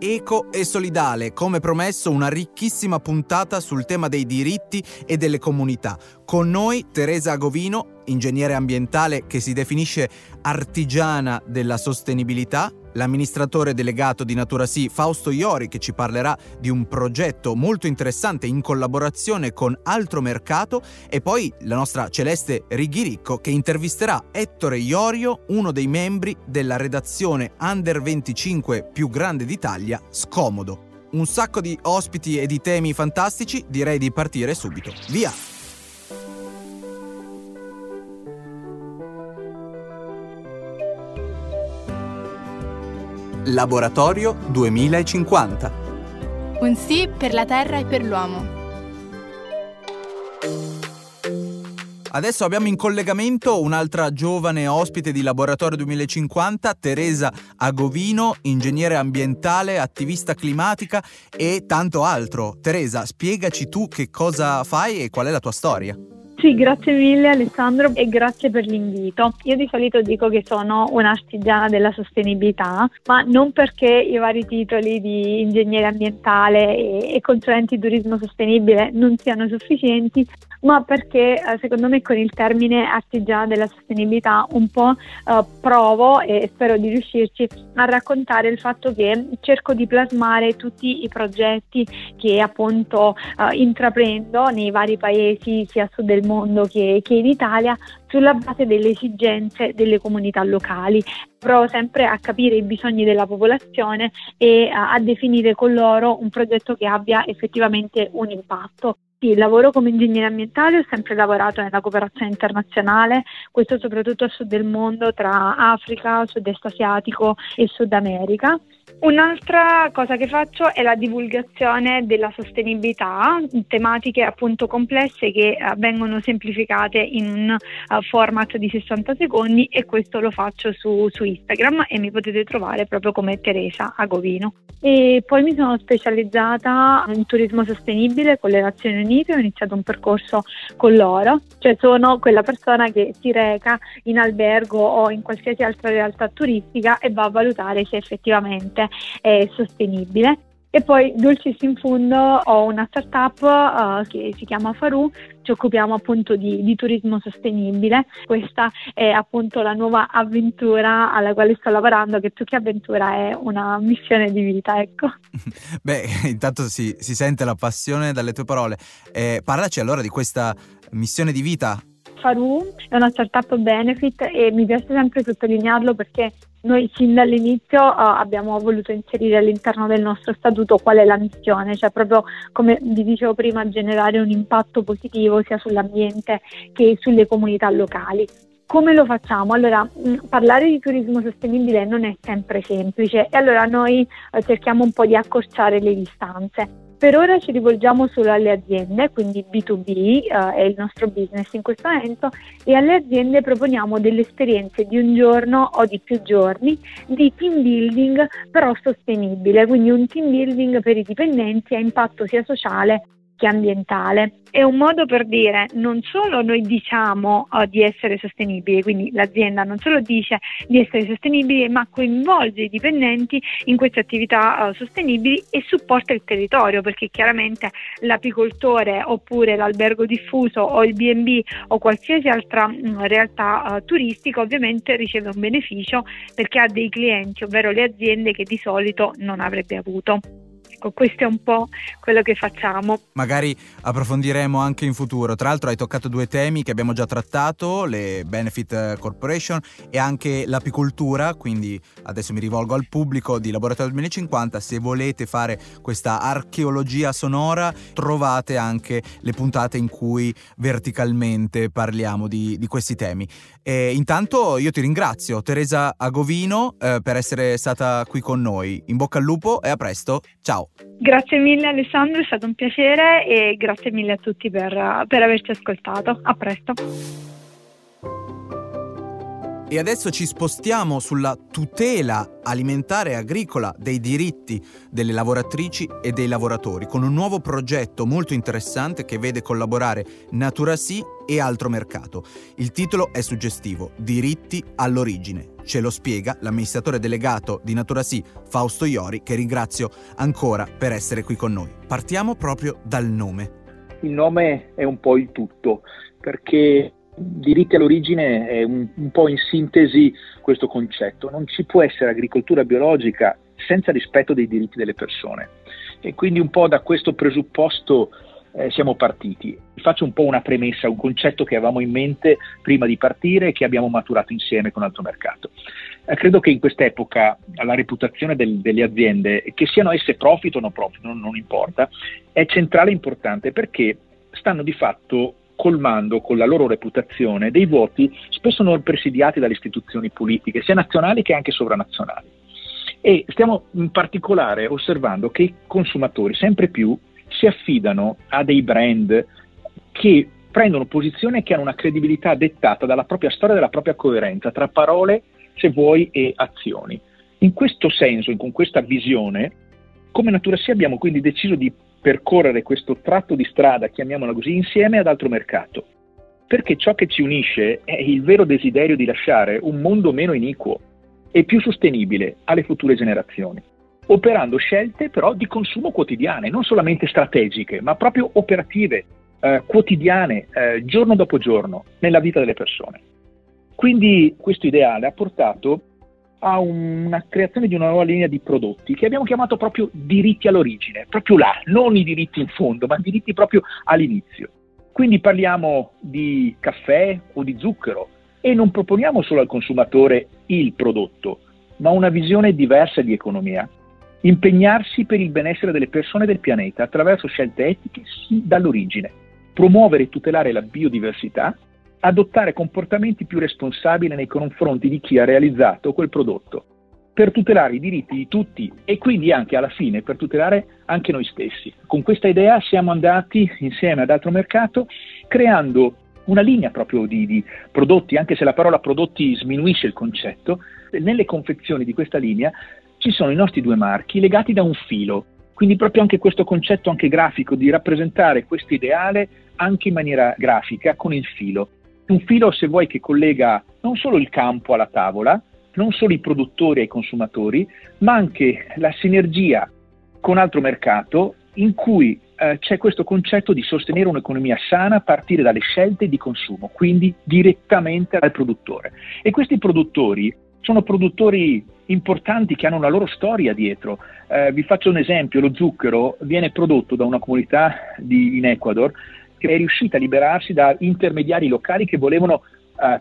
eco e solidale, come promesso una ricchissima puntata sul tema dei diritti e delle comunità. Con noi Teresa Agovino, ingegnere ambientale che si definisce artigiana della sostenibilità, l'amministratore delegato di NaturaSì Fausto Iori, che ci parlerà di un progetto molto interessante in collaborazione con Altromercato, e poi la nostra Celeste Righiricco, che intervisterà Ettore Iorio, uno dei membri della redazione Under 25 più grande d'Italia, Scomodo. Un sacco di ospiti e di temi fantastici, direi di partire subito. Via! Laboratorio 2050. Un sì per la Terra e per l'uomo. Adesso abbiamo in collegamento un'altra giovane ospite di Laboratorio 2050, Teresa Agovino, ingegnere ambientale, attivista climatica e tanto altro. Teresa, spiegaci tu che cosa fai e qual è la tua storia. Sì, grazie mille Alessandro e grazie per l'invito. Io di solito dico che sono un'artigiana della sostenibilità, ma non perché i vari titoli di ingegnere ambientale e consulente di turismo sostenibile non siano sufficienti, ma perché secondo me con il termine artigiana della sostenibilità un po' provo, e spero di riuscirci, a raccontare il fatto che cerco di plasmare tutti i progetti che appunto intraprendo nei vari paesi, sia a sud del mondo che in Italia, sulla base delle esigenze delle comunità locali. Provo sempre a capire i bisogni della popolazione e a definire con loro un progetto che abbia effettivamente un impatto. Sì, lavoro come ingegnere ambientale, ho sempre lavorato nella cooperazione internazionale, questo soprattutto al sud del mondo, tra Africa, sud-est asiatico e Sud America. Un'altra cosa che faccio è la divulgazione della sostenibilità, tematiche appunto complesse che vengono semplificate in un format di 60 secondi, e questo lo faccio su Instagram e mi potete trovare proprio come Teresa Agovino. E poi mi sono specializzata in turismo sostenibile con le Nazioni Unite, ho iniziato un percorso con loro, cioè sono quella persona che si reca in albergo o in qualsiasi altra realtà turistica e va a valutare se effettivamente è sostenibile. E poi, dolcis in fundo, ho una startup che si chiama Faru, ci occupiamo appunto di turismo sostenibile. Questa è appunto la nuova avventura alla quale sto lavorando, che più che avventura è una missione di vita, ecco. Beh, intanto si sente la passione dalle tue parole. Parlaci allora di questa missione di vita. Faru è una startup benefit e mi piace sempre sottolinearlo perché noi sin dall'inizio abbiamo voluto inserire all'interno del nostro statuto qual è la missione, cioè proprio come vi dicevo prima, generare un impatto positivo sia sull'ambiente che sulle comunità locali. Come lo facciamo? Allora, parlare di turismo sostenibile non è sempre semplice e allora noi cerchiamo un po' di accorciare le distanze. Per ora ci rivolgiamo solo alle aziende, quindi B2B è il nostro business in questo momento, e alle aziende proponiamo delle esperienze di un giorno o di più giorni di team building però sostenibile, quindi un team building per i dipendenti a impatto sia sociale che ambientale. È un modo per dire non solo noi diciamo di essere sostenibili, quindi l'azienda non solo dice di essere sostenibili, ma coinvolge i dipendenti in queste attività sostenibili e supporta il territorio, perché chiaramente l'apicoltore oppure l'albergo diffuso o il B&B o qualsiasi altra realtà turistica ovviamente riceve un beneficio perché ha dei clienti, ovvero le aziende, che di solito non avrebbe avuto. Ecco, questo è un po' quello che facciamo. Magari approfondiremo anche in futuro. Tra l'altro hai toccato due temi che abbiamo già trattato, le benefit corporation e anche l'apicoltura, quindi adesso mi rivolgo al pubblico di Laboratorio 2050, se volete fare questa archeologia sonora trovate anche le puntate in cui verticalmente parliamo di questi temi. E intanto io ti ringrazio Teresa Agovino per essere stata qui con noi. In bocca al lupo e a presto, ciao! Grazie mille Alessandro, è stato un piacere, e grazie mille a tutti per averci ascoltato. A presto. E adesso ci spostiamo sulla tutela alimentare e agricola dei diritti delle lavoratrici e dei lavoratori, con un nuovo progetto molto interessante che vede collaborare NaturaSì e Altromercato. Il titolo è suggestivo: Diritti all'origine. Ce lo spiega l'amministratore delegato di NaturaSì, Fausto Iori, che ringrazio ancora per essere qui con noi. Partiamo proprio dal nome. Il nome è un po' il tutto, perché diritti all'origine è un po' in sintesi questo concetto. Non ci può essere agricoltura biologica senza rispetto dei diritti delle persone, e quindi un po' da questo presupposto siamo partiti. Faccio un po' una premessa, un concetto che avevamo in mente prima di partire e che abbiamo maturato insieme con Altromercato. Credo che in quest'epoca la reputazione delle aziende, che siano esse profit o no profit, non importa, è centrale e importante, perché stanno di fatto colmando con la loro reputazione dei vuoti spesso non presidiati dalle istituzioni politiche, sia nazionali che anche sovranazionali. E stiamo in particolare osservando che i consumatori sempre più si affidano a dei brand che prendono posizione, che hanno una credibilità dettata dalla propria storia, dalla propria coerenza tra parole, se vuoi, e azioni. In questo senso, con questa visione, come NaturaSì abbiamo quindi deciso di percorrere questo tratto di strada, chiamiamola così, insieme ad Altromercato, perché ciò che ci unisce è il vero desiderio di lasciare un mondo meno iniquo e più sostenibile alle future generazioni, operando scelte però di consumo quotidiane, non solamente strategiche, ma proprio operative, quotidiane, giorno dopo giorno, nella vita delle persone. Quindi questo ideale ha portato a una creazione di una nuova linea di prodotti che abbiamo chiamato proprio diritti all'origine, proprio là, non i diritti in fondo, ma diritti proprio all'inizio. Quindi parliamo di caffè o di zucchero e non proponiamo solo al consumatore il prodotto, ma una visione diversa di economia. Impegnarsi per il benessere delle persone e del pianeta attraverso scelte etiche sì dall'origine, promuovere e tutelare la biodiversità, adottare comportamenti più responsabili nei confronti di chi ha realizzato quel prodotto, per tutelare i diritti di tutti e quindi anche alla fine per tutelare anche noi stessi. Con questa idea siamo andati insieme ad Altromercato creando una linea proprio di prodotti, anche se la parola prodotti sminuisce il concetto. Nelle confezioni di questa linea ci sono i nostri due marchi legati da un filo, quindi proprio anche questo concetto anche grafico di rappresentare questo ideale anche in maniera grafica con il filo. Un filo, se vuoi, che collega non solo il campo alla tavola, non solo i produttori ai consumatori, ma anche la sinergia con Altromercato, in cui c'è questo concetto di sostenere un'economia sana a partire dalle scelte di consumo, quindi direttamente al produttore. E questi produttori sono produttori importanti che hanno una loro storia dietro. Vi faccio un esempio: lo zucchero viene prodotto da una comunità in Ecuador che è riuscita a liberarsi da intermediari locali che volevano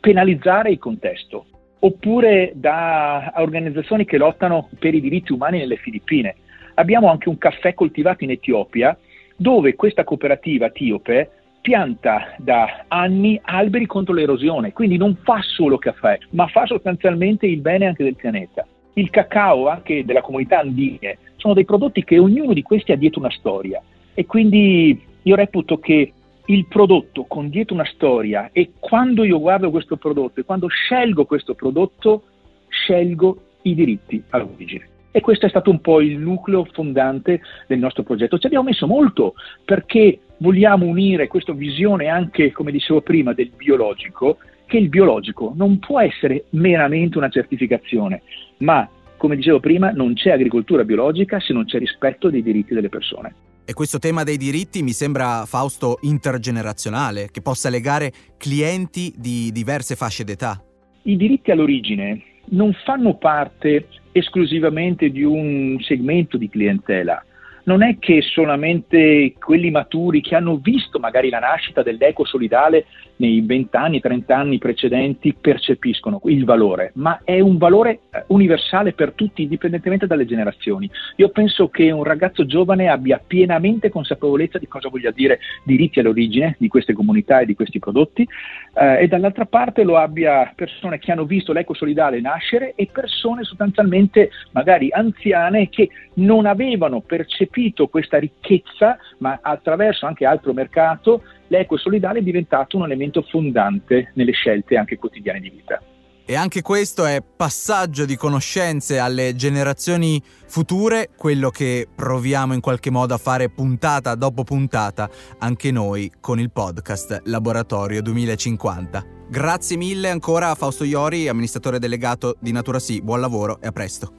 penalizzare il contesto, oppure da organizzazioni che lottano per i diritti umani nelle Filippine. Abbiamo anche un caffè coltivato in Etiopia, dove questa cooperativa etiope pianta da anni alberi contro l'erosione, quindi non fa solo caffè, ma fa sostanzialmente il bene anche del pianeta. Il cacao anche della comunità andine, sono dei prodotti che ognuno di questi ha dietro una storia, e quindi io reputo che il prodotto con dietro una storia, e quando io guardo questo prodotto e quando scelgo questo prodotto, scelgo i diritti all'origine. E questo è stato un po' il nucleo fondante del nostro progetto. Ci abbiamo messo molto, perché vogliamo unire questa visione anche, come dicevo prima, del biologico, che il biologico non può essere meramente una certificazione, ma, come dicevo prima, non c'è agricoltura biologica se non c'è rispetto dei diritti delle persone. E questo tema dei diritti mi sembra, Fausto, intergenerazionale, che possa legare clienti di diverse fasce d'età. I diritti all'origine non fanno parte esclusivamente di un segmento di clientela. Non è che solamente quelli maturi che hanno visto magari la nascita dell'eco solidale nei 20 anni, 30 anni precedenti percepiscono il valore, ma è un valore universale per tutti, indipendentemente dalle generazioni. Io penso che un ragazzo giovane abbia pienamente consapevolezza di cosa voglia dire diritti all'origine di queste comunità e di questi prodotti, e dall'altra parte lo abbia persone che hanno visto l'eco solidale nascere e persone sostanzialmente magari anziane che non avevano percepito questa ricchezza, ma attraverso anche Altromercato l'eco solidale è diventato un elemento fondante nelle scelte anche quotidiane di vita. E anche questo è passaggio di conoscenze alle generazioni future, quello che proviamo in qualche modo a fare puntata dopo puntata anche noi con il podcast Laboratorio 2050. Grazie mille ancora a Fausto Iori, amministratore delegato di NaturaSì. Buon lavoro e a presto.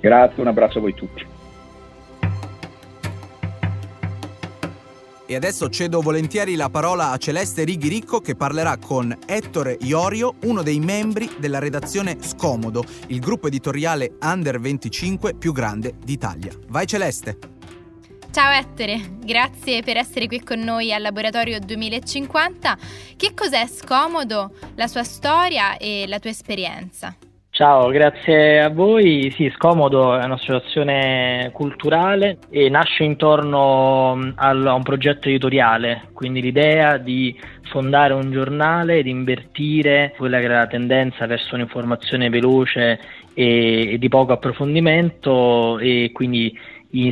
Grazie, un abbraccio a voi tutti. E adesso cedo volentieri la parola a Celeste Righiricco, che parlerà con Ettore Iorio, uno dei membri della redazione Scomodo, il gruppo editoriale Under 25 più grande d'Italia. Vai Celeste! Ciao Ettore, grazie per essere qui con noi al Laboratorio 2050. Che cos'è Scomodo, la sua storia e la tua esperienza? Ciao, grazie a voi. Sì, Scomodo è un'associazione culturale e nasce intorno a un progetto editoriale, quindi l'idea di fondare un giornale, di invertire quella che era la tendenza verso un'informazione veloce e di poco approfondimento, e quindi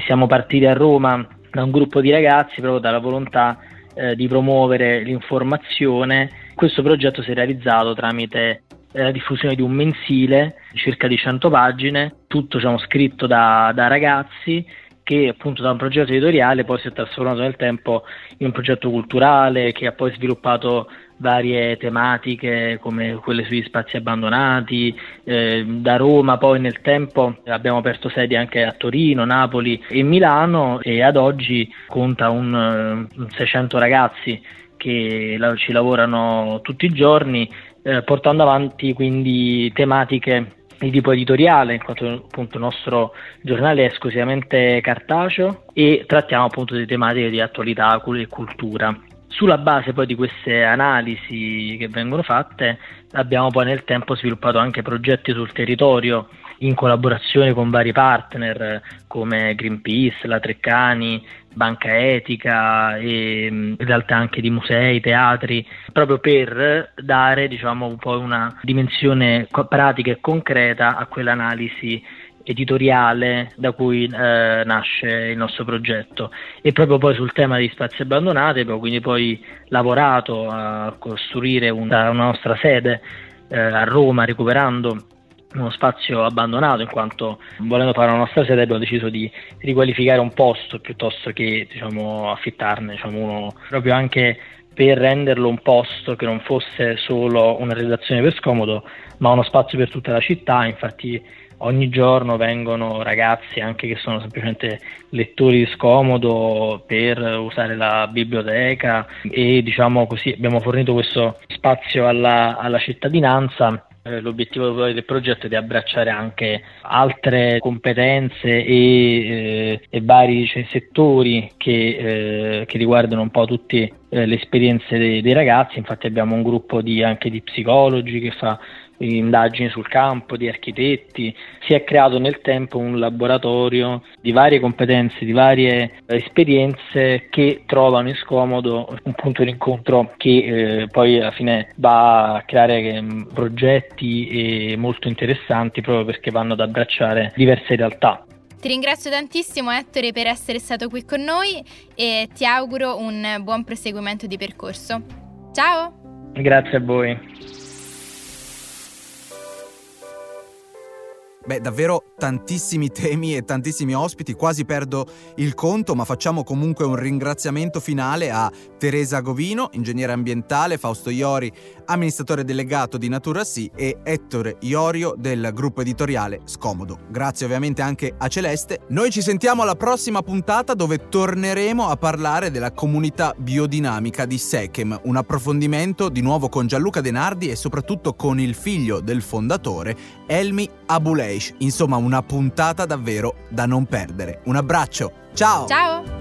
siamo partiti a Roma da un gruppo di ragazzi proprio dalla volontà di promuovere l'informazione. Questo progetto si è realizzato tramite la diffusione di un mensile, circa di 100 pagine, tutto scritto da ragazzi, che appunto da un progetto editoriale poi si è trasformato nel tempo in un progetto culturale che ha poi sviluppato varie tematiche come quelle sugli spazi abbandonati. Da Roma poi nel tempo abbiamo aperto sedi anche a Torino, Napoli e Milano, e ad oggi conta un 600 ragazzi che ci lavorano tutti i giorni, portando avanti quindi tematiche di tipo editoriale, in quanto appunto il nostro giornale è esclusivamente cartaceo e trattiamo appunto di tematiche di attualità e cultura. Sulla base poi di queste analisi che vengono fatte abbiamo poi nel tempo sviluppato anche progetti sul territorio in collaborazione con vari partner come Greenpeace, la Treccani, Banca Etica e in realtà anche di musei, teatri, proprio per dare un po' una dimensione pratica e concreta a quell'analisi editoriale da cui nasce il nostro progetto. E proprio poi sul tema degli spazi abbandonati abbiamo quindi poi lavorato a costruire una nostra sede a Roma, recuperando uno spazio abbandonato, in quanto volendo fare la nostra sede abbiamo deciso di riqualificare un posto piuttosto che affittarne uno, proprio anche per renderlo un posto che non fosse solo una redazione per Scomodo ma uno spazio per tutta la città. Infatti ogni giorno vengono ragazzi anche che sono semplicemente lettori di Scomodo per usare la biblioteca e così abbiamo fornito questo spazio alla cittadinanza. L'obiettivo del progetto è di abbracciare anche altre competenze e vari settori che riguardano un po' tutte le esperienze dei ragazzi. Infatti abbiamo un gruppo anche di psicologi che fa indagini sul campo, di architetti. Si è creato nel tempo un laboratorio di varie competenze, di varie esperienze che trovano in Scomodo un punto di incontro che poi alla fine va a creare progetti molto interessanti, proprio perché vanno ad abbracciare diverse realtà. Ti ringrazio tantissimo Ettore per essere stato qui con noi e ti auguro un buon proseguimento di percorso. Ciao! Grazie a voi. Beh, davvero tantissimi temi e tantissimi ospiti, quasi perdo il conto, ma facciamo comunque un ringraziamento finale a Teresa Agovino, ingegnere ambientale, Fausto Iori, amministratore delegato di NaturaSì, e Ettore Iorio del gruppo editoriale Scomodo. Grazie ovviamente anche a Celeste. Noi ci sentiamo alla prossima puntata, dove torneremo a parlare della comunità biodinamica di Sechem, un approfondimento di nuovo con Gianluca De Nardi e soprattutto con il figlio del fondatore, Elmi Abuleish. Insomma, una puntata davvero da non perdere. Un abbraccio, ciao! Ciao!